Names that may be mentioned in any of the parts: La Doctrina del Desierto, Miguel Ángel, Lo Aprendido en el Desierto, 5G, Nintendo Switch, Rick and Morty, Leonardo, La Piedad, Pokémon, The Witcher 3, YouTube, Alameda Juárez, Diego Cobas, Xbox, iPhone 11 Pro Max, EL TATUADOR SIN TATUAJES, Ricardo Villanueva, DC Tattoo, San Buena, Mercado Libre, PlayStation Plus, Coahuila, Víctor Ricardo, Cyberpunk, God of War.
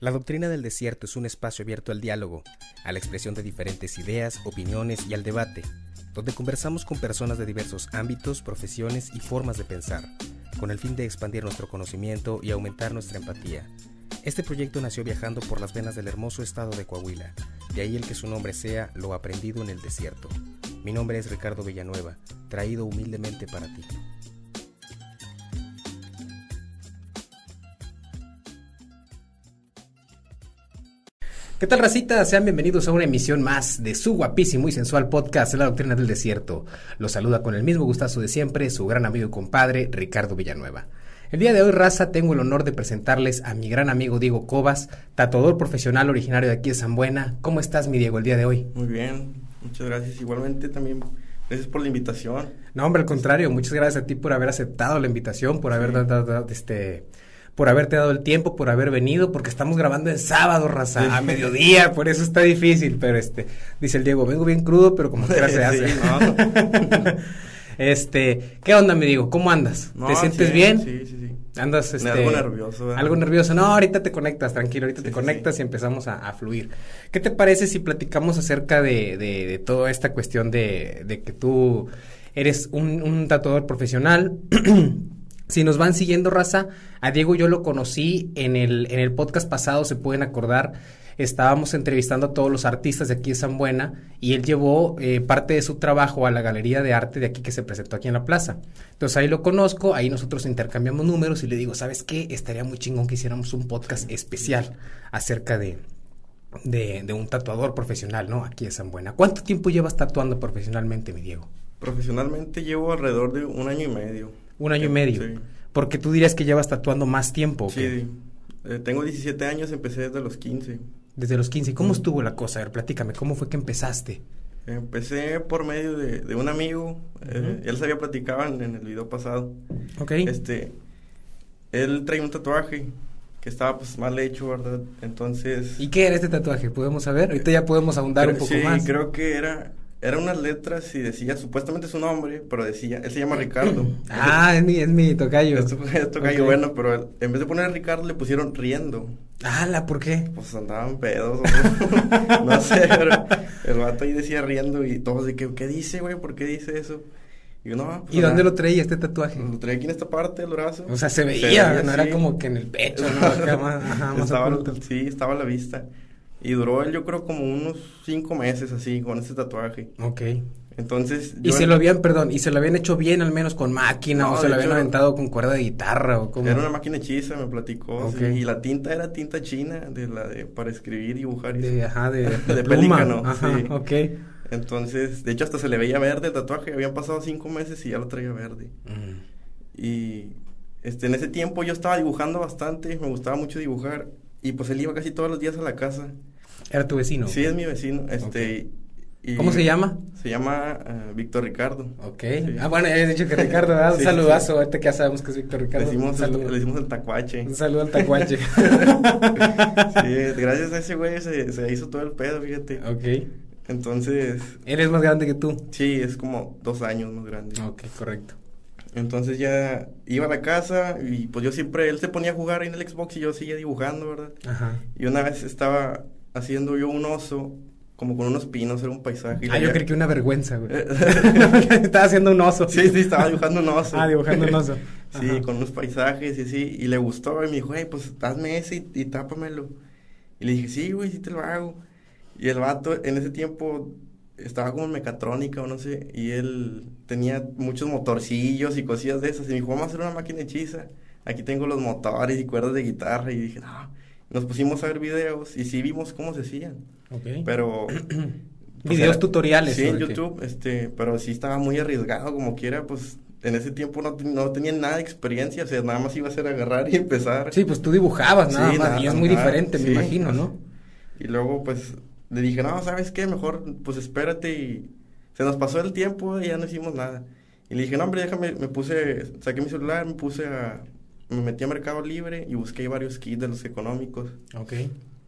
La Doctrina del Desierto es un espacio abierto al diálogo, a la expresión de diferentes ideas, opiniones y al debate, donde conversamos con personas de diversos ámbitos, profesiones y formas de pensar, con el fin de expandir nuestro conocimiento y aumentar nuestra empatía. Este proyecto nació viajando por las venas del hermoso estado de Coahuila, de ahí el que su nombre sea Lo Aprendido en el Desierto. Mi nombre es Ricardo Villanueva, traído humildemente para ti. ¿Qué tal, racita? Sean bienvenidos a una emisión más de su guapísimo y sensual podcast La Doctrina del Desierto. Los saluda con el mismo gustazo de siempre su gran amigo y compadre Ricardo Villanueva. El día de hoy, raza, tengo el honor de presentarles a mi gran amigo Diego Cobas, tatuador profesional originario de aquí de San Buena. ¿Cómo estás, mi Diego, el día de hoy? Muy bien, muchas gracias. Igualmente también, gracias por la invitación. No, hombre, al contrario, muchas gracias a ti por haber aceptado la invitación, por haber dado por haberte dado el tiempo, por haber venido, porque estamos grabando en sábado, raza, sí, a mediodía, por eso está difícil, pero dice el Diego, vengo bien crudo, pero como quiera se hace. Sí, no. ¿Qué onda, me Diego? ¿Cómo andas? No, ¿te sientes bien? Sí. Andas, algo nervioso. ¿Verdad? Algo nervioso, no, ahorita te conectas, tranquilo, ahorita te conectas y empezamos a fluir. ¿Qué te parece si platicamos acerca de toda esta cuestión de que tú eres un tatuador profesional? Si nos van siguiendo, raza, a Diego yo lo conocí en el podcast pasado, se pueden acordar, estábamos entrevistando a todos los artistas de aquí de San Buena y él llevó parte de su trabajo a la galería de arte de aquí que se presentó aquí en la plaza. Entonces ahí lo conozco, ahí nosotros intercambiamos números y le digo, ¿sabes qué? Estaría muy chingón que hiciéramos un podcast especial acerca de un tatuador profesional, ¿no? Aquí de San Buena. ¿Cuánto tiempo llevas tatuando profesionalmente, mi Diego? Profesionalmente llevo alrededor de un año y medio. Un año y medio, sí. Porque tú dirías que llevas tatuando más tiempo, ¿o qué? Sí, tengo 17 años, empecé desde los 15. Desde los 15, ¿cómo estuvo la cosa? A ver, platícame, ¿cómo fue que empezaste? Empecé por medio de un amigo, él se había platicado en el video pasado. Ok. Él traía un tatuaje que estaba pues mal hecho, ¿verdad? Entonces... ¿Y qué era este tatuaje? ¿Podemos saber? Ahorita ya podemos ahondar un poco más. Sí, creo que era... Eran unas letras y decía, supuestamente su nombre, pero decía, él se llama Ricardo. Ah, es mi tocayo. Es tocayo, okay. Bueno, pero en vez de poner a Ricardo le pusieron riendo. ¡Hala! ¿Por qué? Pues andaban pedos. No sé, pero el vato ahí decía riendo y todos de que, ¿qué dice, güey? ¿Por qué dice eso? Y yo, no, pues, ¿y dónde lo traía este tatuaje? Lo traía aquí en esta parte del brazo. O sea, se veía no era como que en el pecho, ¿no? Acá más, más estaba, sí, estaba a la vista. Y duró él, yo creo, como unos 5 meses así, con ese tatuaje. Ok. Entonces... ¿Y se lo habían hecho bien, al menos con máquina, no, o se lo habían aventado con cuerda de guitarra, o como... Era una máquina hechiza, me platicó, okay. Sí, y la tinta era tinta china, para escribir, dibujar y... De pelícano, ajá, sí. Ok. Entonces, de hecho, hasta se le veía verde el tatuaje, habían pasado 5 meses y ya lo traía verde. Y, en ese tiempo yo estaba dibujando bastante, me gustaba mucho dibujar, y pues él iba casi todos los días a la casa. ¿Era tu vecino? Sí, es mi vecino, okay. Y ¿cómo se llama? Se llama Víctor Ricardo. Ok, sí. Ah, bueno, ya habías dicho que Ricardo, da un saludazo, ahorita que ya sabemos que es Víctor Ricardo. Le hicimos el tacuache. Un saludo al tacuache. Sí, gracias a ese güey se hizo todo el pedo, fíjate. Ok. Entonces... ¿Él es más grande que tú? Sí, es como 2 años más grande. Ok, correcto. Entonces ya iba a la casa y pues yo siempre, él se ponía a jugar ahí en el Xbox y yo seguía dibujando, ¿verdad? Ajá. Y una vez estaba haciendo yo un oso, como con unos pinos, era un paisaje. Y yo creí que una vergüenza, güey. Estaba haciendo un oso. Sí, estaba dibujando un oso. Dibujando un oso. Sí, ajá. Con unos paisajes y así, y le gustó y me dijo, hey, pues hazme ese y tápamelo. Y le dije, sí, güey, sí te lo hago. Y el vato en ese tiempo... Estaba como en mecatrónica o no sé, y él tenía muchos motorcillos y cosillas de esas, y me dijo, vamos a hacer una máquina hechiza, aquí tengo los motores y cuerdas de guitarra, y dije, no, nos pusimos a ver videos, y sí vimos cómo se hacían, okay. Pero... pues videos era, tutoriales. Sí, en YouTube, pero sí estaba muy arriesgado, como quiera, pues... En ese tiempo no tenía nada de experiencia, o sea, nada más iba a ser agarrar y empezar. Sí, pues tú dibujabas nada más, y es muy diferente, me imagino, ¿no? Y luego, pues... Le dije, no, ¿sabes qué? Mejor, pues, espérate y... Se nos pasó el tiempo y ya no hicimos nada. Y le dije, no, hombre, déjame, saqué mi celular, me metí a Mercado Libre y busqué varios kits de los económicos. Ok.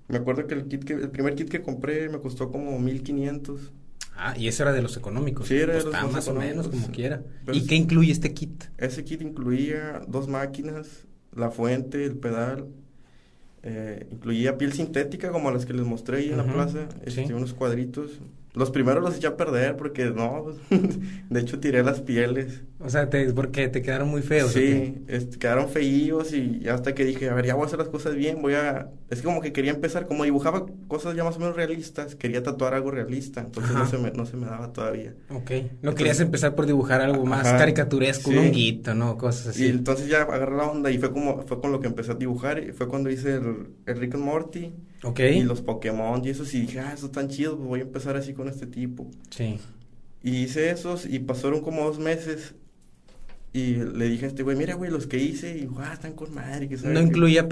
Me acuerdo que el primer kit que compré me costó como 1,500. Ah, y ese era de los económicos. Sí, era de los económicos. Más o menos, como quiera. Pero ¿y qué incluye este kit? Ese kit incluía 2 máquinas, la fuente, el pedal... Incluía piel sintética como las que les mostré ahí en la plaza, ¿sí? Unos cuadritos. Los primeros los eché a perder porque no, de hecho tiré las pieles. O sea, porque te quedaron muy feos. Sí, quedaron feíos y hasta que dije, a ver, ya voy a hacer las cosas bien, Es que como que quería empezar, como dibujaba cosas ya más o menos realistas, quería tatuar algo realista, entonces no se me daba todavía. Ok, entonces, querías empezar por dibujar algo más caricaturesco, un honguito, ¿no? Cosas así. Y entonces ya agarré la onda y fue con lo que empecé a dibujar, y fue cuando hice el Rick and Morty. Okay. Y los Pokémon y eso, sí dije, eso es tan chido, pues voy a empezar así con este tipo. Sí. Y hice esos y pasaron como 2 meses y le dije a este güey, mira güey, los que hice, y están con madre. No incluía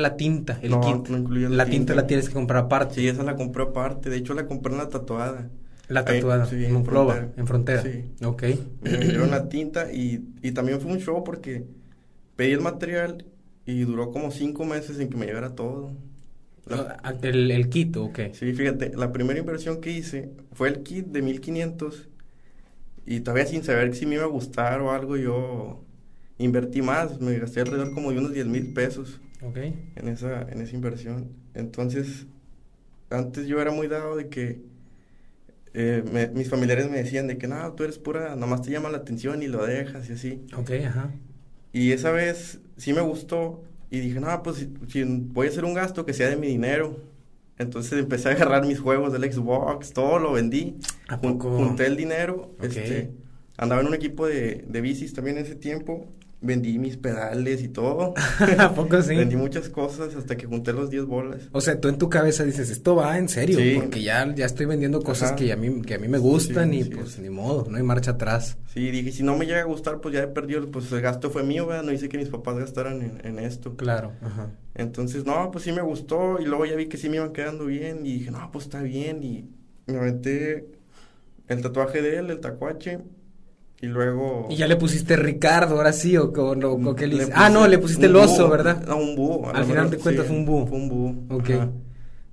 la tinta, el kit. No incluía la tinta. La tienes que comprar aparte. Sí, esa la compré aparte, de hecho la compré en la tatuada. La tatuada, sí, en Proba, en Frontera. Sí. Ok. Me dieron la tinta y también fue un show porque pedí el material y duró como 5 meses en que me llegara todo. El kit, ok. Sí, fíjate, la primera inversión que hice fue el kit de 1500 y todavía sin saber si me iba a gustar o algo, yo invertí más, me gasté alrededor como de unos 10,000 pesos en esa inversión. Entonces, antes yo era muy dado de que mis familiares me decían de que no, tú eres pura, nomás te llama la atención y lo dejas y así. Y esa vez sí me gustó. Y dije, no, pues si voy a hacer un gasto que sea de mi dinero. Entonces empecé a agarrar mis juegos del Xbox, todo lo vendí. ¿A poco? Junté el dinero. Andaba en un equipo de bicis también en ese tiempo. Vendí mis pedales y todo. ¿A poco sí? Vendí muchas cosas hasta que junté los 10 bolas. O sea, tú en tu cabeza dices, esto va en serio, sí. Porque ya estoy vendiendo cosas que a mí me gustan, sí, y sí, pues ni modo, no hay marcha atrás. Sí, dije, si no me llega a gustar, pues ya he perdido, pues el gasto fue mío, ¿verdad? No hice que mis papás gastaran en esto. Claro, Entonces, no, pues sí me gustó y luego ya vi que sí me iban quedando bien y dije, no, pues está bien, y me aventé el tatuaje de él, el tacuache. Y luego... ¿Y ya le pusiste Ricardo, ahora sí, o con qué le hiciste? Le pusiste el oso, búho, ¿verdad? No, un búho. Al final de cuentas fue un búho. Fue un búho. Ok. Ajá.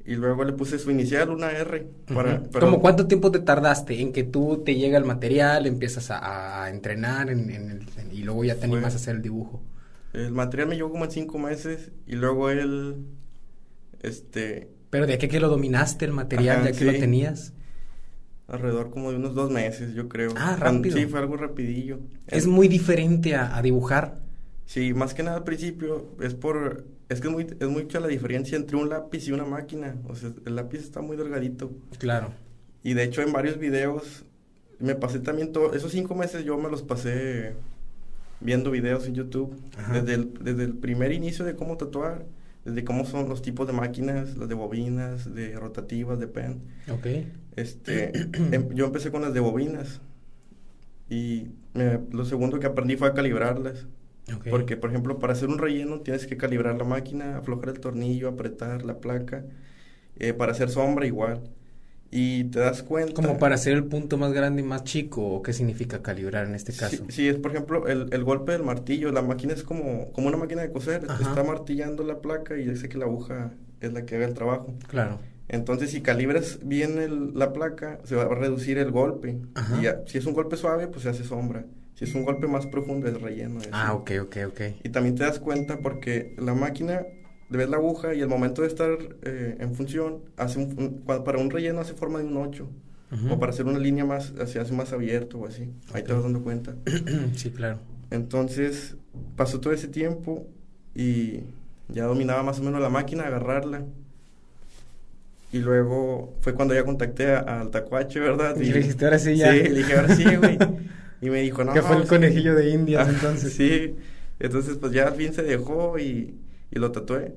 Y luego le puse su inicial, una R. Para... ¿Cómo cuánto tiempo te tardaste en que tú te llega el material, empiezas a entrenar y luego ya te animas a hacer el dibujo? El material me llegó como en 5 meses y luego él, ¿Pero de qué lo dominaste el material, ya que lo tenías? Alrededor como de unos 2 meses, yo creo. Rápido. Sí, fue algo rapidillo. Es muy diferente a dibujar. Sí, más que nada al principio, es que es mucha la diferencia entre un lápiz y una máquina. O sea, el lápiz está muy delgadito. Claro. Y de hecho en varios videos me pasé también esos 5 meses yo me los pasé viendo videos en YouTube. Desde el primer inicio de cómo tatuar, desde cómo son los tipos de máquinas, las de bobinas, de rotativas, de pen. Yo empecé con las de bobinas y lo segundo que aprendí fue a calibrarlas. Porque, por ejemplo, para hacer un relleno tienes que calibrar la máquina, aflojar el tornillo, apretar la placa, para hacer sombra igual. Y te das cuenta... ¿Como para hacer el punto más grande y más chico? ¿O qué significa calibrar en este caso? Sí, es por ejemplo el golpe del martillo. La máquina es como una máquina de coser. Está martillando la placa y dice que la aguja es la que haga el trabajo. Claro. Entonces si calibras bien la placa, se va a reducir el golpe. Y ya, si es un golpe suave, pues se hace sombra. Si es un golpe más profundo, es relleno. Ok. Y también te das cuenta porque la máquina... ves la aguja y al momento de estar en función, hace para un relleno hace forma de un 8, o para hacer una línea más, se hace más abierto o así. Ahí te vas dando cuenta. Sí, claro. Entonces, pasó todo ese tiempo y ya dominaba más o menos la máquina, agarrarla. Y luego fue cuando ya contacté al tacuache, ¿verdad? Y le dijiste, ahora sí ya. Sí, le dije, ahora sí, güey. Y me dijo, no. Que fue el conejillo de Indias entonces. Sí, entonces pues ya al fin se dejó y lo tatué.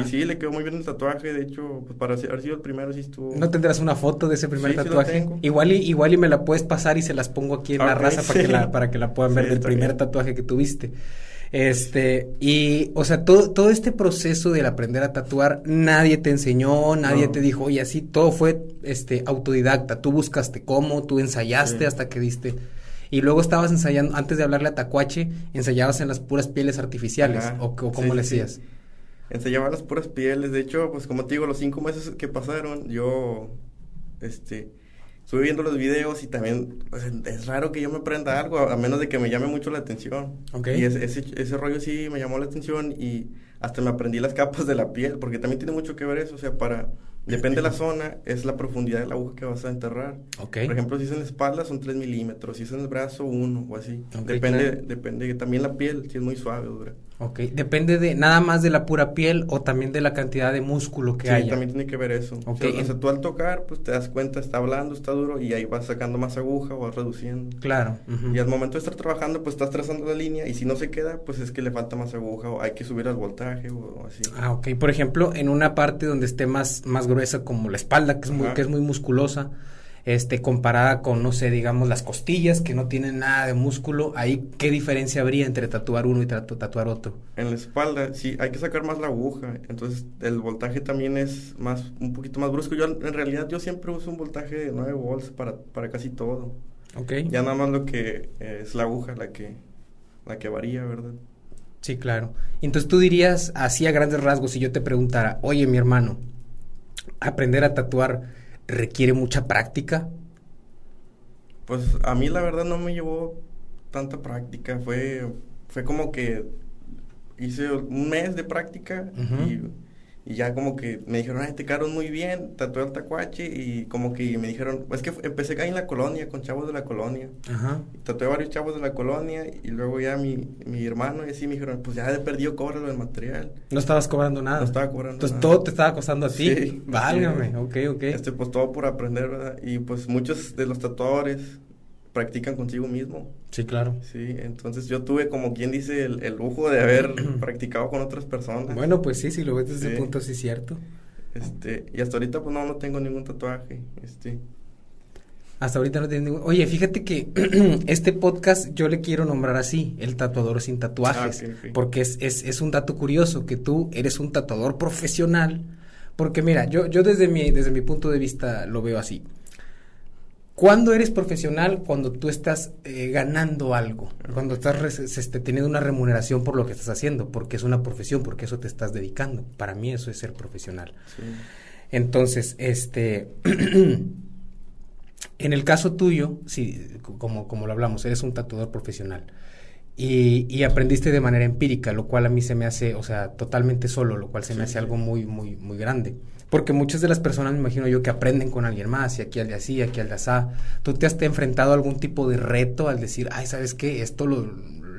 Y sí, le quedó muy bien el tatuaje. De hecho, pues para haber sido el primero sí estuvo... ¿No tendrás una foto de ese primer tatuaje? Sí, tengo. Igual y me la puedes pasar y se las pongo aquí en la raza para que la puedan ver del primer tatuaje que tuviste. Y, o sea, todo este proceso del aprender a tatuar, nadie te enseñó, nadie te dijo, oye, así, todo fue autodidacta. Tú buscaste cómo, tú ensayaste hasta que diste... Y luego estabas ensayando, antes de hablarle a tacuache, ensayabas en las puras pieles artificiales, o ¿cómo le decías? Sí. Ensayaba las puras pieles, de hecho, pues como te digo, los 5 meses que pasaron, yo, estuve viendo los videos y también, pues, es raro que yo me prenda algo, a menos de que me llame mucho la atención. Okay. Y ese rollo sí me llamó la atención y hasta me aprendí las capas de la piel, porque también tiene mucho que ver eso, o sea, para... Depende de la zona, es la profundidad de la aguja que vas a enterrar. Okay. Por ejemplo, si es en la espalda, son 3 milímetros. Si es en el brazo, 1 o así. Okay, depende también la piel, si es muy suave o dura. Ok, ¿depende de nada más de la pura piel o también de la cantidad de músculo que haya? Sí, también tiene que ver eso. Okay. O sea, tú al tocar, pues te das cuenta, está blando, está duro, y ahí vas sacando más aguja o vas reduciendo. Claro. Uh-huh. Y al momento de estar trabajando, pues estás trazando la línea, y si no se queda, pues es que le falta más aguja, o hay que subir al voltaje o así. Ah, ok. Por ejemplo, en una parte donde esté más gruesa, como la espalda, que es muy musculosa, comparada con, no sé, digamos, las costillas, que no tienen nada de músculo, ahí, ¿qué diferencia habría entre tatuar uno y tatuar otro? En la espalda, sí, hay que sacar más la aguja, entonces el voltaje también es más, un poquito más brusco. En realidad, yo siempre uso un voltaje de 9 volts para casi todo. Okay. Ya nada más lo que es la aguja la que varía, ¿verdad? Sí, claro. Entonces tú dirías, así a grandes rasgos, si yo te preguntara, oye, mi hermano, aprender a tatuar requiere mucha práctica. Pues a mí la verdad no me llevó tanta práctica, fue como que hice un mes de práctica. Uh-huh. y ya como que me dijeron, ay, te quedaron muy bien, tatué el tacuache, y como que me dijeron, es que empecé ahí en la colonia, con chavos de la colonia. Uh-huh. Tatué varios chavos de la colonia, y luego ya mi hermano y así me dijeron, pues ya de perdido cóbralo el material. No estabas cobrando nada. No estaba cobrando Entonces nada. Todo te estaba costando a ti. Sí. Válgame, sí. Ok. Pues todo por aprender, ¿verdad? Y pues muchos de los tatuadores practican consigo mismo. Sí, claro. Sí, entonces yo tuve, como quien dice, el lujo de haber practicado con otras personas. Bueno, pues sí, si lo ves desde ese punto, sí es cierto. Y hasta ahorita, pues no tengo ningún tatuaje. Hasta ahorita no tienes ningún... Oye, fíjate que este podcast yo le quiero nombrar así, el tatuador sin tatuajes. Ah, okay. Porque es un dato curioso, que tú eres un tatuador profesional, porque mira, yo desde mi punto de vista lo veo así. ¿Cuándo eres profesional? Cuando tú estás ganando algo, cuando estás teniendo una remuneración por lo que estás haciendo, porque es una profesión, porque eso te estás dedicando. Para mí eso es ser profesional. Sí. Entonces, en el caso tuyo, sí, como lo hablamos, eres un tatuador profesional y aprendiste de manera empírica, lo cual a mí se me hace, o sea, totalmente solo, lo cual se me hace algo muy, muy, muy grande. Porque muchas de las personas, me imagino yo, que aprenden con alguien más, y aquí al de así, aquí al de asá. ¿Tú te has enfrentado a algún tipo de reto al decir, ay, ¿sabes qué? Esto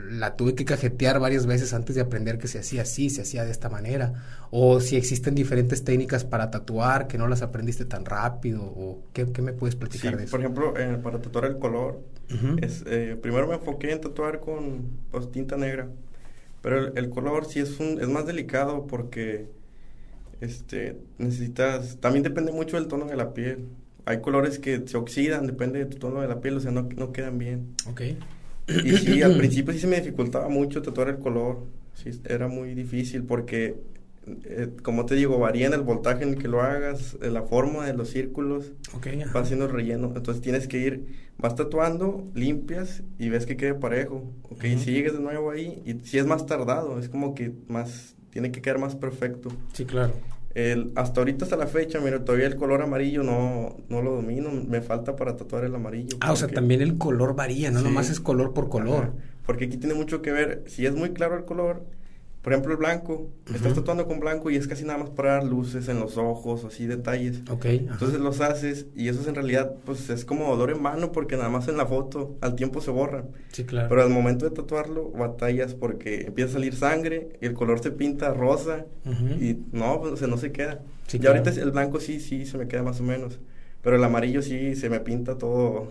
la tuve que cajetear varias veces antes de aprender que se hacía así, se hacía de esta manera? O si existen diferentes técnicas para tatuar que no las aprendiste tan rápido, o ¿qué me puedes platicar de eso? Por ejemplo, para tatuar el color, uh-huh, primero me enfoqué en tatuar con tinta negra, pero el color sí es más delicado porque... necesitas, también depende mucho del tono de la piel. Hay colores que se oxidan, depende de tu tono de la piel, o sea, no quedan bien. Okay. Y sí, al principio sí se me dificultaba mucho tatuar el color, sí, era muy difícil porque, como te digo, varía en el voltaje en el que lo hagas, la forma de los círculos, vas haciendo el relleno, entonces tienes que vas tatuando, limpias y ves que quede parejo, uh-huh. Sigues de nuevo ahí, y si es más tardado, es como que más... Tiene que quedar más perfecto. Sí, claro. Hasta la fecha, mira, todavía el color amarillo no lo domino. Me falta para tatuar el amarillo. Ah, porque... o sea, también el color varía, no nomás es color por color. Ajá. Porque aquí tiene mucho que ver, si es muy claro el color, por ejemplo el blanco, uh-huh, estás tatuando con blanco y es casi nada más para dar luces en los ojos, así detalles. Ajá. Entonces los haces y eso es en realidad, pues es como dolor en mano porque nada más en la foto al tiempo se borra. Sí, claro. Pero al momento de tatuarlo batallas porque empieza a salir sangre, el color se pinta rosa, uh-huh, y no se queda. Sí, claro. Ahorita el blanco sí se me queda más o menos, pero el amarillo sí se me pinta todo...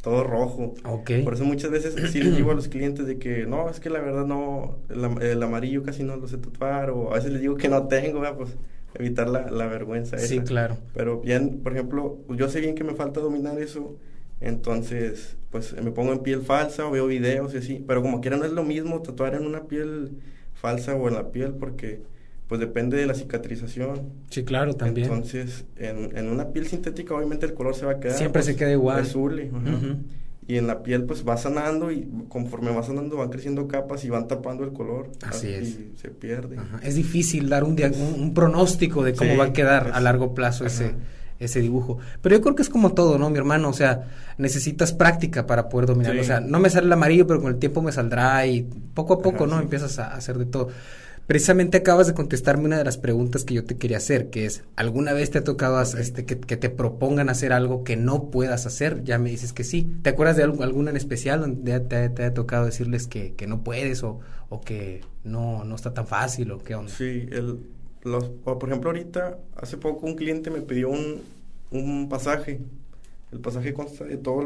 todo rojo. Okay. Por eso muchas veces sí les digo a los clientes de que no, es que la verdad no, el amarillo casi no lo sé tatuar, o a veces les digo que no tengo, pues evitar la vergüenza esa. Sí, claro. Pero bien, por ejemplo, yo sé bien que me falta dominar eso, entonces pues me pongo en piel falsa o veo videos y así, pero como quiera no es lo mismo tatuar en una piel falsa o en la piel porque... pues depende de la cicatrización. Sí, claro, también. Entonces, en una piel sintética obviamente el color se va a quedar. Siempre se queda igual. Azul, uh-huh. Y en la piel pues va sanando y conforme va sanando van creciendo capas y van tapando el color. Así es. Y se pierde. Ajá. Es difícil dar un pronóstico de cómo va a quedar a largo plazo ese ese dibujo. Pero yo creo que es como todo, ¿no, mi hermano? O sea, necesitas práctica para poder dominarlo. Sí. O sea, no me sale el amarillo, pero con el tiempo me saldrá y poco a poco, ajá, ¿no? Sí. Empiezas a hacer de todo. Precisamente acabas de contestarme una de las preguntas que yo te quería hacer, que es, ¿alguna vez te ha tocado que te propongan hacer algo que no puedas hacer? Ya me dices que sí. ¿Te acuerdas de alguna en especial donde te ha tocado decirles que no puedes o que no está tan fácil o qué onda? Sí, por ejemplo, ahorita, hace poco un cliente me pidió un pasaje. El pasaje consta de todo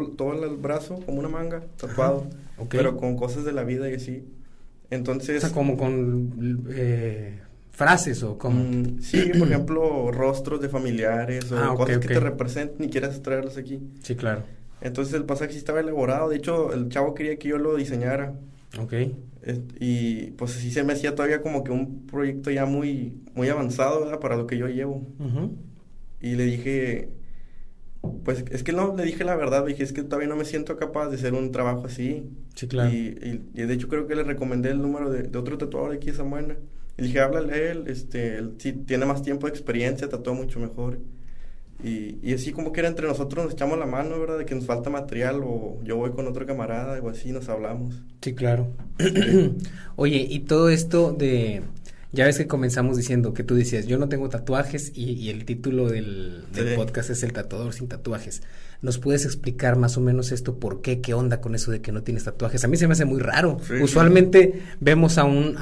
el brazo, como una manga, tatuado, okay, pero con cosas de la vida y así. Entonces, o sea, como con frases o con... Sí, por ejemplo, rostros de familiares o cosas que te representen y quieras traerlos aquí. Sí, claro. Entonces el pasaje sí estaba elaborado. De hecho, el chavo quería que yo lo diseñara. Ok. Y pues sí se me hacía todavía como que un proyecto ya muy, muy avanzado, ¿verdad? Para lo que yo llevo. Uh-huh. Y le dije... Pues es que no, le dije la verdad, dije, es que todavía no me siento capaz de hacer un trabajo así. Sí, claro. Y de hecho creo que le recomendé el número de otro tatuador aquí de San Buena. Y dije, háblale a él, él sí tiene más tiempo de experiencia, tatúa mucho mejor. Y así como que era entre nosotros, nos echamos la mano, ¿verdad? De que nos falta material o yo voy con otro camarada o así, nos hablamos. Sí, claro. Oye, y todo esto de... Ya ves que comenzamos diciendo que tú decías, yo no tengo tatuajes y el título del sí, podcast es El Tatuador Sin Tatuajes. ¿Nos puedes explicar más o menos esto? ¿Por qué? ¿Qué onda con eso de que no tienes tatuajes? A mí se me hace muy raro. Sí, usualmente sí, vemos a un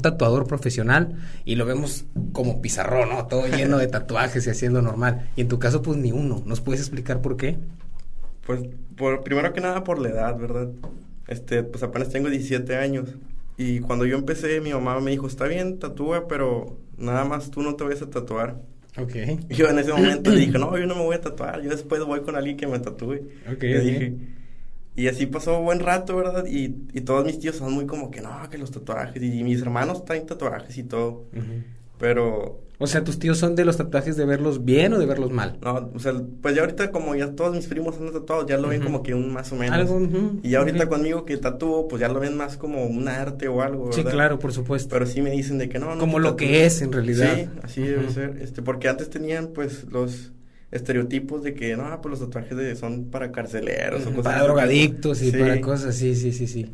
tatuador profesional y lo vemos como pizarrón, ¿no? Todo lleno de tatuajes y haciendo normal. Y en tu caso, pues ni uno. ¿Nos puedes explicar por qué? Pues, primero que nada por la edad, ¿verdad? Pues apenas tengo 17 años. Y cuando yo empecé, mi mamá me dijo, está bien, tatúa, pero nada más tú no te vayas a tatuar. Ok. Y yo en ese momento le dije, no, yo no me voy a tatuar, yo después voy con alguien que me tatúe. Ok. Le dije, y así pasó un buen rato, ¿verdad? Y todos mis tíos son muy como que, no, que los tatuajes, y mis hermanos traen tatuajes y todo. Uh-huh. Pero... O sea, ¿tus tíos son de los tatuajes de verlos bien o de verlos mal? No, o sea, pues ya ahorita como ya todos mis primos han tatuado, ya lo uh-huh, ven como que un más o menos. Algo, uh-huh. Y ya ahorita uh-huh, conmigo que tatúo, pues ya lo ven más como un arte o algo, ¿verdad? Sí, claro, por supuesto. Pero sí me dicen de que no. Como lo que es en realidad. Sí, así uh-huh, debe ser. Porque antes tenían pues los estereotipos de que no, pues los tatuajes son para carceleros uh-huh, o cosas. Para drogadictos y sí, para cosas, sí.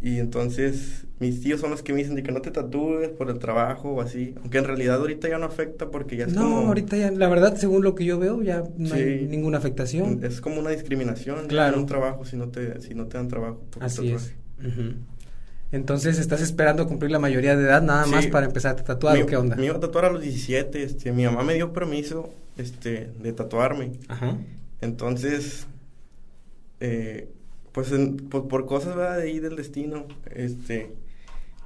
Y entonces mis tíos son los que me dicen de que no te tatúes por el trabajo o así, aunque en realidad ahorita ya no afecta porque ya es ahorita ya, la verdad, según lo que yo veo, ya no hay ninguna afectación. Es como una discriminación, claro, en un trabajo si no te dan trabajo. Así es. Uh-huh. Entonces, ¿estás esperando cumplir la mayoría de edad nada más para empezar a tatuar o qué onda? Me iba a tatuar a los 17, mi mamá me dio permiso, de tatuarme. Ajá. Entonces, pues por cosas, ¿verdad? De ahí del destino,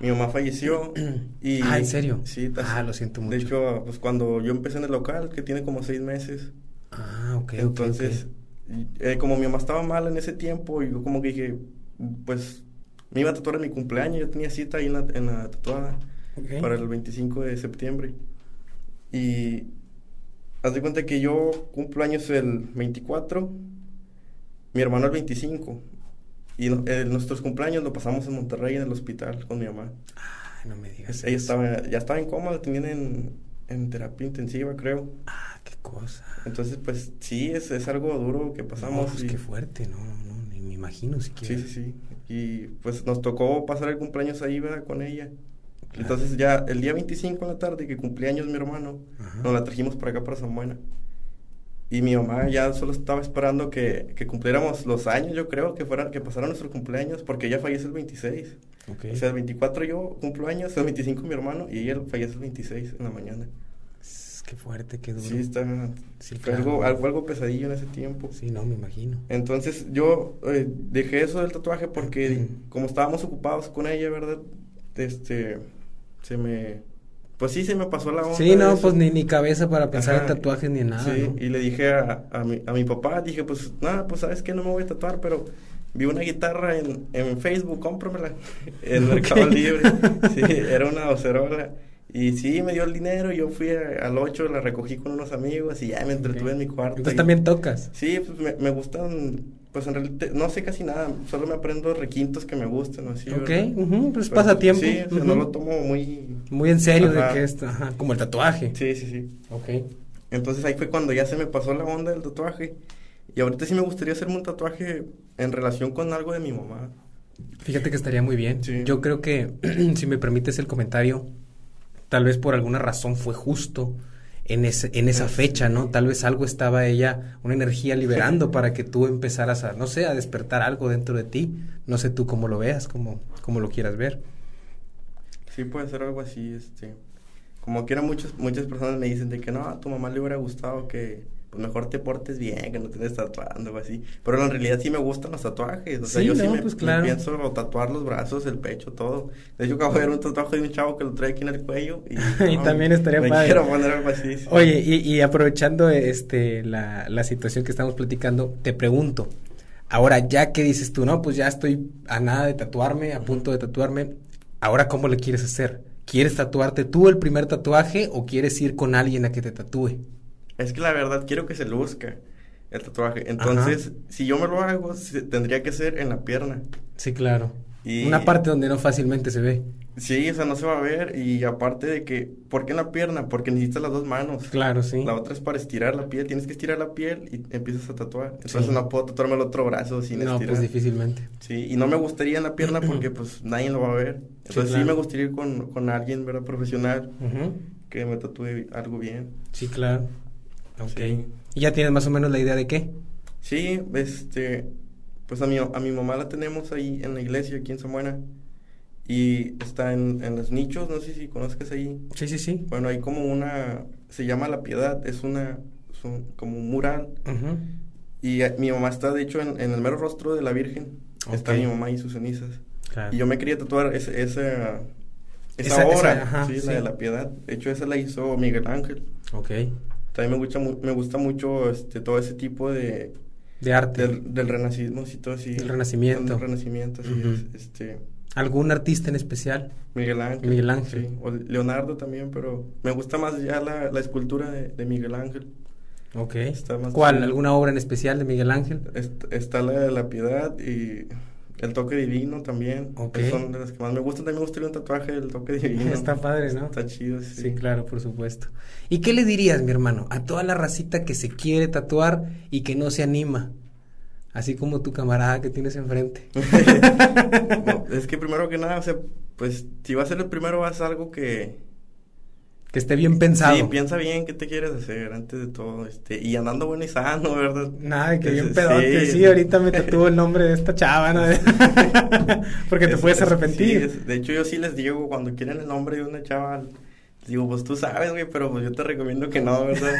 mi mamá falleció y... ¿Ah, en serio? Sí. Lo siento mucho. De hecho, pues cuando yo empecé en el local, que tiene como 6 meses. Ah, ok. Entonces, como mi mamá estaba mal en ese tiempo, yo como que dije, pues, me iba a tatuar en mi cumpleaños, yo tenía cita ahí en la tatuada, okay, para el 25 de septiembre. Y haz de cuenta que yo cumplo años el 24, mi hermano el 25. Y nuestros cumpleaños lo pasamos en Monterrey, en el hospital, con mi mamá. Ah, no me digas. Ella ya estaba en coma, la tenían en terapia intensiva, creo. Ah, qué cosa. Entonces, pues, sí, es algo duro que pasamos. No, pues, qué fuerte, no, ni me imagino siquiera. Sí. Y, pues, nos tocó pasar el cumpleaños ahí, ¿verdad?, con ella. Claro. Entonces, ya el día 25 en la tarde, que cumplía años mi hermano, ajá, nos la trajimos para acá, para San Buena. Y mi mamá ya solo estaba esperando que cumpliéramos los años, yo creo, que pasaran nuestros cumpleaños, porque ella fallece el 26. Okay. O sea, el 24 yo cumplo años, el 25 mi hermano, y ella fallece el 26 en la mañana. Qué fuerte, qué duro. Sí, claro. algo pesadillo en ese tiempo. Sí, no, me imagino. Entonces, yo dejé eso del tatuaje porque, mm-hmm, como estábamos ocupados con ella, ¿verdad? Pues sí, se me pasó la onda. Sí, no, pues ni cabeza para pensar, ajá, en tatuajes ni en nada. Sí, ¿no? Y le dije a mi papá, dije, pues nada, pues sabes que no me voy a tatuar, pero vi una guitarra en Facebook, cómpramela, en Mercado Libre. Sí, era una docerola. Y sí, me dio el dinero, yo fui al 8, la recogí con unos amigos y ya me entretuve en mi cuarto. ¿Entonces también tocas? Sí, pues me gustan... Pues en realidad no sé casi nada, solo me aprendo requintos que me gustan, así. Ok, uh-huh, pues pasatiempo. Sí, uh-huh, o sea, no lo tomo muy... Muy en serio, ajá, de que está, ajá, como el tatuaje. Sí. Ok. Entonces ahí fue cuando ya se me pasó la onda del tatuaje. Y ahorita sí me gustaría hacerme un tatuaje en relación con algo de mi mamá. Fíjate que estaría muy bien. Sí. Yo creo que, si me permites el comentario, tal vez por alguna razón fue justo en esa fecha, ¿no? Tal vez algo estaba ella, una energía liberando para que tú empezaras a, no sé, a despertar algo dentro de ti. No sé tú cómo lo veas, cómo lo quieras ver. Sí, puede ser algo así, Como que muchas personas me dicen de que no, a tu mamá le hubiera gustado que... pues mejor te portes bien, que no te estés tatuando o así. Pero en realidad sí me gustan los tatuajes. O sea, sí, yo no, sí me, pues claro, pienso tatuar los brazos, el pecho, todo. De hecho, acabo de ver un tatuaje de un chavo que lo trae aquí en el cuello. Y, y no, también estaría padre. Me quiero poner algo así. Sí. Oye, y aprovechando la situación que estamos platicando, te pregunto. Ahora, ya que dices tú, no, pues ya estoy a nada de tatuarme, a punto de tatuarme. Ahora, ¿cómo le quieres hacer? ¿Quieres tatuarte tú el primer tatuaje o quieres ir con alguien a que te tatúe? Es que la verdad quiero que se luzca el tatuaje. Entonces, ajá, si yo me lo hago, tendría que ser en la pierna. Sí, claro. Y una parte donde no fácilmente se ve. Sí, o sea, no se va a ver. Y aparte de que, ¿por qué en la pierna? Porque necesitas las dos manos. Claro, sí. La otra es para estirar la piel. Tienes que estirar la piel y empiezas a tatuar. Entonces sí, no puedo tatuarme el otro brazo sin estirar. No, pues difícilmente. Sí, y no me gustaría en la pierna porque pues nadie lo va a ver. Entonces sí, claro, sí me gustaría ir con alguien, ¿verdad? Profesional, uh-huh, que me tatúe algo bien. Sí, claro. Okay. Sí. ¿Y ya tienes más o menos la idea de qué? Sí, pues a mi mamá la tenemos ahí en la iglesia, aquí en San Buena. Y está en los nichos, no sé si conozcas ahí. Sí, sí, sí. Bueno, hay como una, se llama La Piedad, es como un mural. Uh-huh. Y mi mamá está, de hecho, en el mero rostro de la Virgen. Okay. Está mi mamá y sus cenizas. Claro. Y yo me quería tatuar esa obra, ajá, sí, sí, la de La Piedad. De hecho, esa la hizo Miguel Ángel. Okay. También me gusta mucho todo ese tipo de arte del renacismo y todo así. El renacimiento. El renacimiento, así uh-huh, es, ¿Algún artista en especial? Miguel Ángel. Sí. O Leonardo también, pero me gusta más ya la escultura de Miguel Ángel. Okay. Está más. ¿Cuál? Bien. ¿Alguna obra en especial de Miguel Ángel? Está la de La Piedad y El Toque Divino también. Okay. Son de las que más me gustan. También me gustaría un tatuaje del Toque Divino. Está padre, ¿no? Está chido, sí. Sí, claro, por supuesto. ¿Y qué le dirías, mi hermano, a toda la racita que se quiere tatuar y que no se anima? Así como tu camarada que tienes enfrente. No, es que primero que nada, o sea, pues, si vas a ser el primero, haz algo que esté bien pensado. Sí, piensa bien qué te quieres hacer antes de todo, y andando bueno y sano, ¿verdad? Nada, que bien pedote, sí, ahorita me tatúo el nombre de esta chava, ¿no? Porque te puedes arrepentir. Sí, de hecho, yo sí les digo, cuando quieren el nombre de una chava, les digo, pues tú sabes, güey, pero pues yo te recomiendo que no, ¿verdad?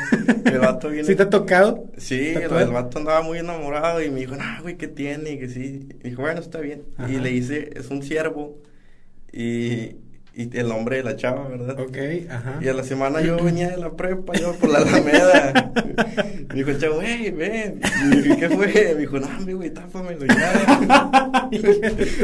El vato viene... ¿Sí te ha tocado? Sí, el vato andaba muy enamorado y me dijo, no, güey, ¿qué tiene? Y que sí, y dijo, bueno, está bien. Ajá. Y le hice, es un ciervo, y el nombre de la chava, ¿verdad? Okay, ajá. Y a la semana yo venía de la prepa, yo por la Alameda. Me dijo el chavo, güey, ven. Y dije, ¿qué fue? Me dijo, no, mi güey, tápamelo ya.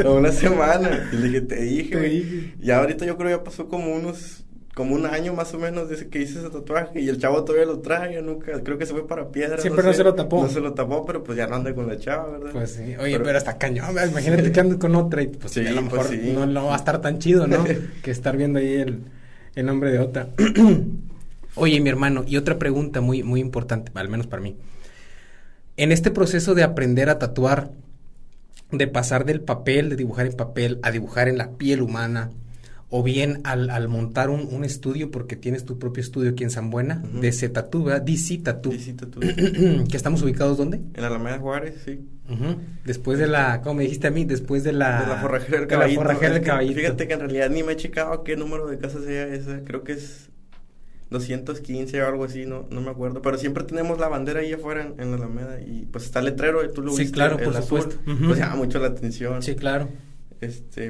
A una semana. Y le dije, te dije, güey. Y ahorita yo creo ya pasó como un año más o menos desde que hice ese tatuaje. Y el chavo todavía lo trae, yo nunca, creo que se fue para Piedra. Sí, pero no se lo tapó. No se lo tapó, pero pues ya no anda con la chava, ¿verdad? Pues sí, oye, pero hasta cañón, imagínate sí, que ando con otra y pues sí, a lo mejor pues sí, no va a estar tan chido, ¿no? Que estar viendo ahí el nombre de otra. Oye, mi hermano, y otra pregunta muy, muy importante, al menos para mí. En este proceso de aprender a tatuar, de pasar del papel, de dibujar en papel, a dibujar en la piel humana, o bien al montar un estudio, porque tienes tu propio estudio aquí en San Buena, uh-huh, DC Tattoo, ¿verdad? DC Tattoo. DC Tattoo. ¿Que estamos ubicados dónde? En Alameda Juárez, sí. Uh-huh. Después de la, ¿cómo me dijiste a mí? Después de la... de la forrajera del Caballito. De la forrajera del Caballito. Fíjate que en realidad ni me he checado qué número de casa sea esa, creo que es 215 o algo así, no me acuerdo, pero siempre tenemos la bandera ahí afuera en la Alameda, y pues está el letrero, y tú lo sí, viste, claro, por supuesto. Uh-huh. Pues llama mucho la atención. Sí, claro.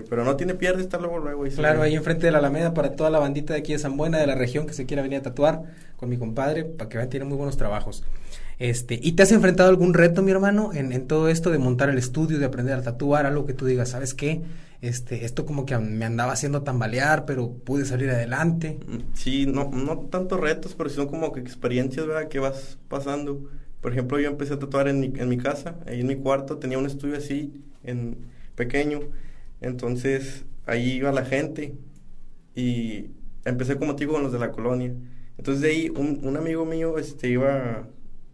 Pero no tiene pierde, está luego y claro, ahí enfrente de la Alameda para toda la bandita de aquí de San Buena, de la región, que se quiera venir a tatuar con mi compadre, para que vean, tiene muy buenos trabajos. ¿Y te has enfrentado a algún reto, mi hermano, en todo esto de montar el estudio, de aprender a tatuar, algo que tú digas, ¿sabes qué? Esto como que me andaba haciendo tambalear, pero pude salir adelante. Sí, no tantos retos, pero son como que experiencias, ¿verdad?, que vas pasando. Por ejemplo, yo empecé a tatuar en mi casa, ahí en mi cuarto, tenía un estudio así, pequeño. Entonces, ahí iba la gente y empecé, como te digo, con los de la colonia. Entonces de ahí un amigo mío iba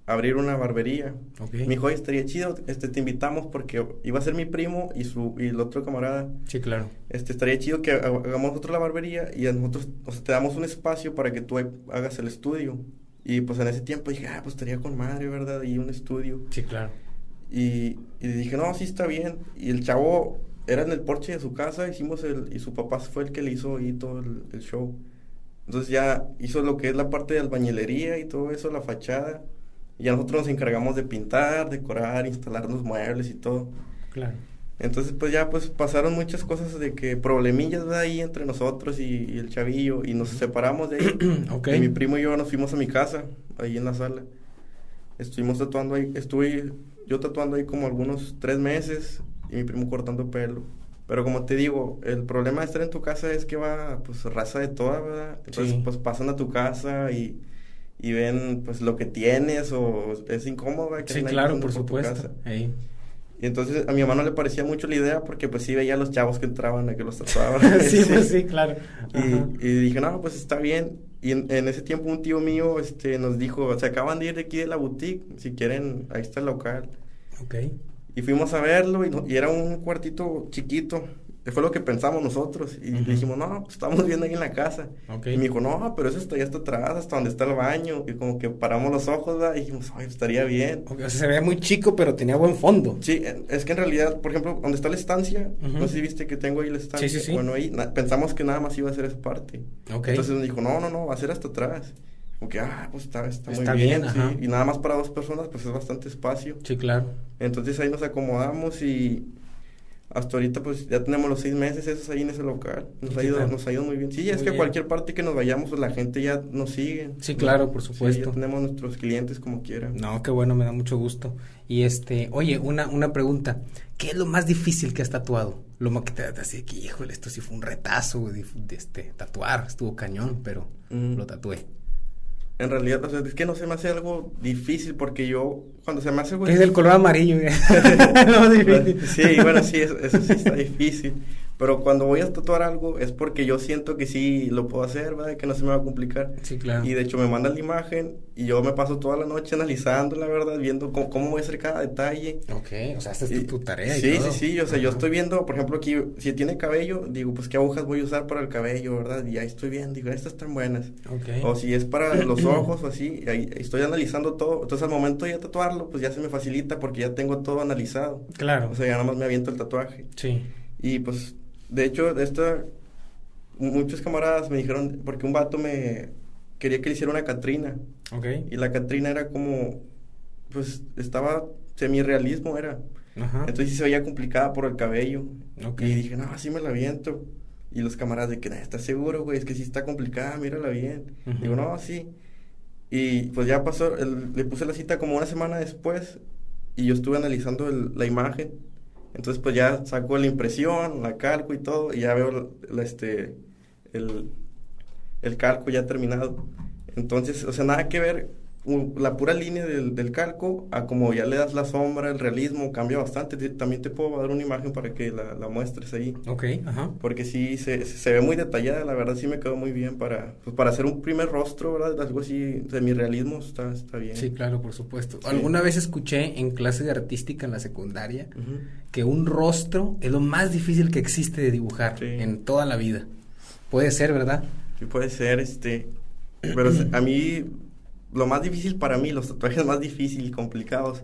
a abrir una barbería. Okay. Me dijo, oye, estaría chido, te invitamos porque iba a ser mi primo y el otro camarada. Sí, claro. Estaría chido que hagamos nosotros la barbería y a nosotros, te damos un espacio para que tú hagas el estudio. Y pues en ese tiempo dije, pues estaría con madre, ¿verdad? Y un estudio. Sí, claro. Y dije, no, sí está bien. Y el chavo era en el porche de su casa, y su papá fue el que le hizo ahí todo el show. Entonces ya hizo lo que es la parte de albañilería y todo eso, la fachada. Y a nosotros nos encargamos de pintar, decorar, instalar los muebles y todo. Claro. Entonces pues ya pasaron muchas cosas de que problemillas de ahí entre nosotros y el chavillo. Y nos separamos de ahí. Okay. Y mi primo y yo nos fuimos a mi casa, ahí en la sala. Estuvimos tatuando ahí, estuve yo tatuando ahí como algunos 3 meses. Y mi primo cortando pelo. Pero como te digo, el problema de estar en tu casa es que va, raza de toda, ¿verdad? Entonces, sí, pasan a tu casa y ven, lo que tienes, o es incómodo, ¿verdad? Que sí, claro, por supuesto. Hey. Y entonces, a mi mamá no le parecía mucho la idea, porque, sí veía a los chavos que entraban, a que los trataban. Sí, sí, claro. Y dije, no, está bien. Y en ese tiempo un tío mío, nos dijo, se acaban de ir de aquí de la boutique, si quieren, ahí está el local. Okay. Y fuimos a verlo y era un cuartito chiquito. Fue lo que pensamos nosotros. Y le dijimos, no, estamos viendo ahí en la casa. Okay. Y me dijo, no, pero eso ya está atrás, hasta donde está el baño. Y como que paramos los ojos, ¿verdad? Y dijimos, ay, estaría bien. Okay, o sea, se veía muy chico, pero tenía buen fondo. Sí, es que en realidad, por ejemplo, donde está la estancia, no sé si viste que tengo ahí la estancia. Sí, sí, sí. Bueno, ahí pensamos que nada más iba a ser esa parte. Okay. Entonces nos dijo, no, va a ser hasta atrás. Como que, está muy bien, sí. Ajá. Y nada más para 2 personas, es bastante espacio. Sí, claro. Entonces ahí nos acomodamos y hasta ahorita ya tenemos los 6 meses esos ahí en ese local. Nos ha ido muy bien. Sí, muy es que bien. Cualquier parte que nos vayamos, la gente ya nos sigue. Sí, claro, por supuesto. Sí, ya tenemos nuestros clientes como quieran. No, qué bueno, me da mucho gusto. Y oye, una pregunta. ¿Qué es lo más difícil que has tatuado? Lo más que te así que, híjole, esto sí fue un retazo tatuar, estuvo cañón, pero lo tatué. En realidad, es que no se me hace algo difícil, porque yo, cuando se me hace algo... Es del color amarillo, ¿eh? No, difícil. Sí, bueno, sí, eso sí está difícil, pero cuando voy a tatuar algo es porque yo siento que sí lo puedo hacer, ¿verdad? Que no se me va a complicar. Sí, claro. Y de hecho me mandan la imagen y yo me paso toda la noche analizando, la verdad, viendo cómo voy a hacer cada detalle. Ok, o sea, esta es tu tarea y sí, todo. Sí, o sea, yo estoy viendo, por ejemplo, aquí, si tiene cabello, digo, qué agujas voy a usar para el cabello, ¿verdad? Y ahí estoy viendo, digo, estas están buenas. Okay. O si es para los ojos o así, ahí estoy analizando todo. Entonces, al momento de ya tatuarlo, ya se me facilita porque ya tengo todo analizado. Claro. O sea, ya nada más me aviento el tatuaje. Sí. Y, de hecho, muchos camaradas me dijeron, porque un vato me quería que le hiciera una Catrina. Okay. Y la Catrina era como, estaba semirrealismo era. Ajá. Entonces sí se veía complicada por el cabello. Okay. Y dije, no, así me la aviento. Y los camaradas de que, ¿estás seguro, güey? Es que sí está complicada, mírala bien. Uh-huh. Digo, no, sí. Y ya pasó, le puse la cita como una semana después y yo estuve analizando la imagen. Entonces, ya saco la impresión, la calco y todo, y ya veo el calco ya terminado. Entonces, o sea, nada que ver la pura línea del calco a como ya le das la sombra, el realismo, cambia bastante. También te puedo dar una imagen para que la muestres ahí. Ok, ajá. Porque sí, se ve muy detallada, la verdad sí me quedó muy bien para hacer un primer rostro, ¿verdad? Algo así, de mi realismo está bien. Sí, claro, por supuesto. Sí. Alguna vez escuché en clase de artística en la secundaria que un rostro es lo más difícil que existe de dibujar en toda la vida. Puede ser, ¿verdad? Sí, puede ser, pero a mí... Lo más difícil para mí, los tatuajes más difíciles y complicados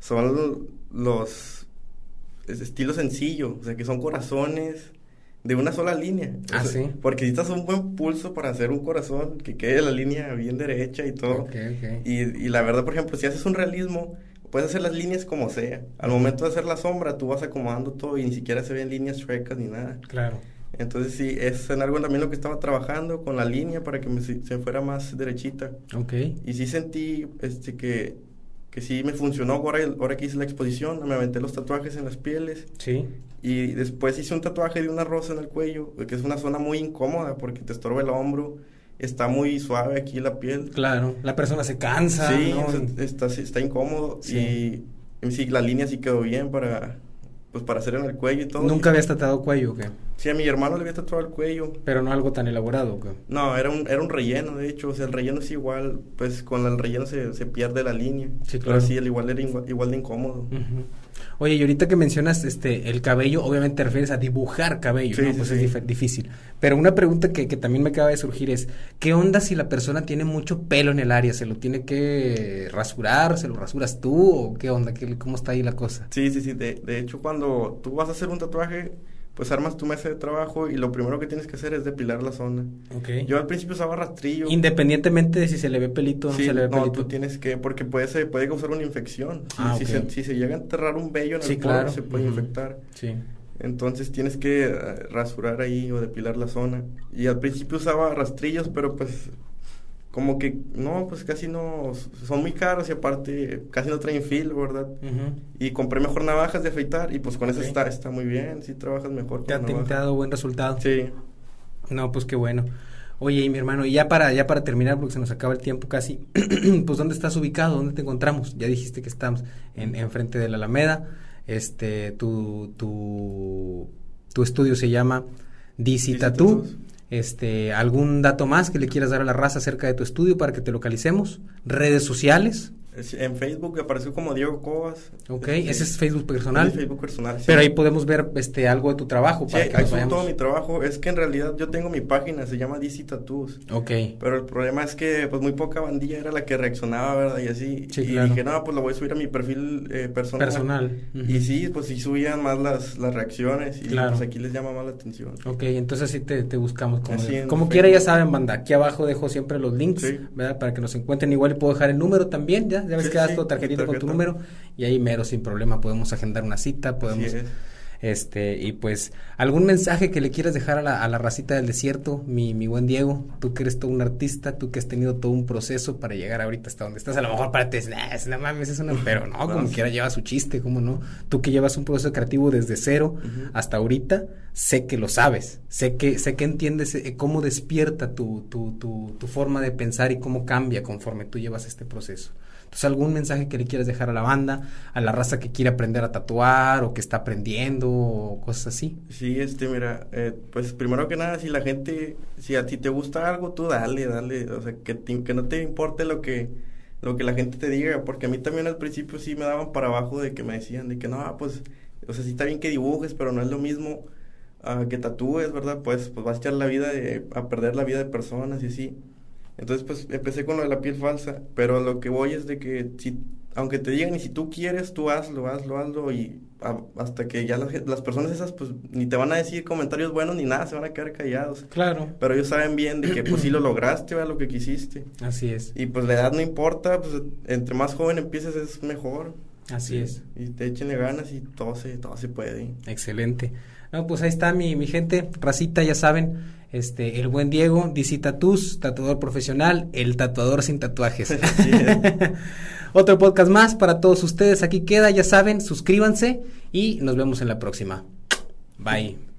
son los estilos sencillos, o sea, que son corazones de una sola línea. Ah, o sea, sí. Porque necesitas un buen pulso para hacer un corazón que quede la línea bien derecha y todo. Okay. Y la verdad, por ejemplo, si haces un realismo, puedes hacer las líneas como sea. Al momento de hacer la sombra, tú vas acomodando todo y ni siquiera se ven líneas chuecas ni nada. Claro. Entonces, sí, es en algo también lo que estaba trabajando con la línea para que se fuera más derechita. Ok. Y sí sentí que sí me funcionó. Ahora que hice la exposición, me aventé los tatuajes en las pieles. Sí. Y después hice un tatuaje de una rosa en el cuello, que es una zona muy incómoda porque te estorba el hombro. Está muy suave aquí la piel. Claro, la persona se cansa. Sí, ¿no? Está incómodo. Sí. Y sí, la línea sí quedó bien para... pues para hacer en el cuello y todo. ¿Nunca habías tatuado cuello o qué? Sí, a mi hermano le había tatuado el cuello. Pero no algo tan elaborado o qué. No, era un relleno, de hecho, o sea, el relleno es igual, pues con el relleno se pierde la línea. Sí, claro. Pero sí, el igual era igual de incómodo. Uh-huh. Oye, y ahorita que mencionas el cabello, obviamente te refieres a dibujar cabello, sí, ¿no? Pues sí, es difícil. Pero una pregunta que también me acaba de surgir es, ¿qué onda si la persona tiene mucho pelo en el área? ¿Se lo tiene que rasurar? ¿Se lo rasuras tú? ¿O qué onda? ¿Cómo está ahí la cosa? Sí, de hecho cuando tú vas a hacer un tatuaje, pues armas tu mesa de trabajo y lo primero que tienes que hacer es depilar la zona. Okay. Yo al principio usaba rastrillo. Independientemente de si se le ve pelito o no se le ve pelito. No, tú tienes que, porque puede causar una infección. Ah, okay. Si se llega a enterrar un vello en el cuerpo, claro, se puede infectar. Sí. Entonces tienes que rasurar ahí o depilar la zona. Y al principio usaba rastrillos, pero pues como que no, pues casi no, son muy caros y aparte casi no traen fil, ¿verdad? Uh-huh. Y compré mejor navajas de afeitar y pues con eso está muy bien, sí trabajas mejor. Te ha dado buen resultado. Sí. No, pues qué bueno. Oye, y mi hermano, y ya para terminar, porque se nos acaba el tiempo casi, pues ¿dónde estás ubicado? ¿Dónde te encontramos? Ya dijiste que estamos enfrente de la Alameda, tu estudio se llama DC Tattoo. ¿Algún dato más que le quieras dar a la raza acerca de tu estudio para que te localicemos? ¿Redes sociales? En Facebook apareció como Diego Cobas. Ok, ese es Facebook personal. Es Facebook personal, sí. Pero ahí podemos ver algo de tu trabajo. Sí, ahí está todo mi trabajo. Es que en realidad yo tengo mi página, se llama DC Tattoos. Ok. Pero el problema es que pues muy poca bandilla era la que reaccionaba, ¿verdad? Y así. Sí, y claro. Dije, no, pues lo voy a subir a mi perfil personal. Uh-huh. Y sí, pues sí subían más las reacciones y claro, pues aquí les llama más la atención. Ok, entonces sí te buscamos. Como quiera, ya saben, banda, aquí abajo dejo siempre los links, sí, ¿verdad? Para que nos encuentren. Igual y puedo dejar el número también, ¿ya? Ya ves que das tu tarjetita con tu número y ahí mero sin problema podemos agendar una cita, podemos y pues algún mensaje que le quieras dejar a la racita del desierto, mi buen Diego, tú que eres todo un artista, tú que has tenido todo un proceso para llegar ahorita hasta donde estás, a lo mejor para ti es, no mames, es una, pero no, como quiera lleva su chiste, cómo no, tú que llevas un proceso creativo desde cero hasta ahorita, sé que lo sabes, sé que entiendes cómo despierta tu forma de pensar y cómo cambia conforme tú llevas este proceso. Entonces, algún mensaje que le quieras dejar a la banda, a la raza que quiere aprender a tatuar o que está aprendiendo o cosas así. Sí, mira, pues primero que nada, si a ti te gusta algo, tú dale, o sea, que no te importe lo que la gente te diga, porque a mí también al principio sí me daban para abajo de que me decían de que no, pues, o sea, sí está bien que dibujes, pero no es lo mismo que tatúes, ¿verdad? Pues vas a echar a perder la vida de personas y así. Entonces, pues, empecé con lo de la piel falsa, pero lo que voy es de que, aunque te digan, y si tú quieres, tú hazlo, y hasta que ya las personas esas, pues, ni te van a decir comentarios buenos ni nada, se van a quedar callados. Claro. Pero ellos saben bien de que, pues, sí lo lograste, ¿verdad? Lo que quisiste. Así es. Y, pues, la edad no importa, pues, entre más joven empieces es mejor. Así es. Y te échenle ganas y todo se puede. Excelente. No, pues ahí está mi gente, racita, ya saben, el buen Diego, DC Tattoos, tatuador profesional, el tatuador sin tatuajes. Sí, otro podcast más para todos ustedes, aquí queda, ya saben, suscríbanse y nos vemos en la próxima. Bye.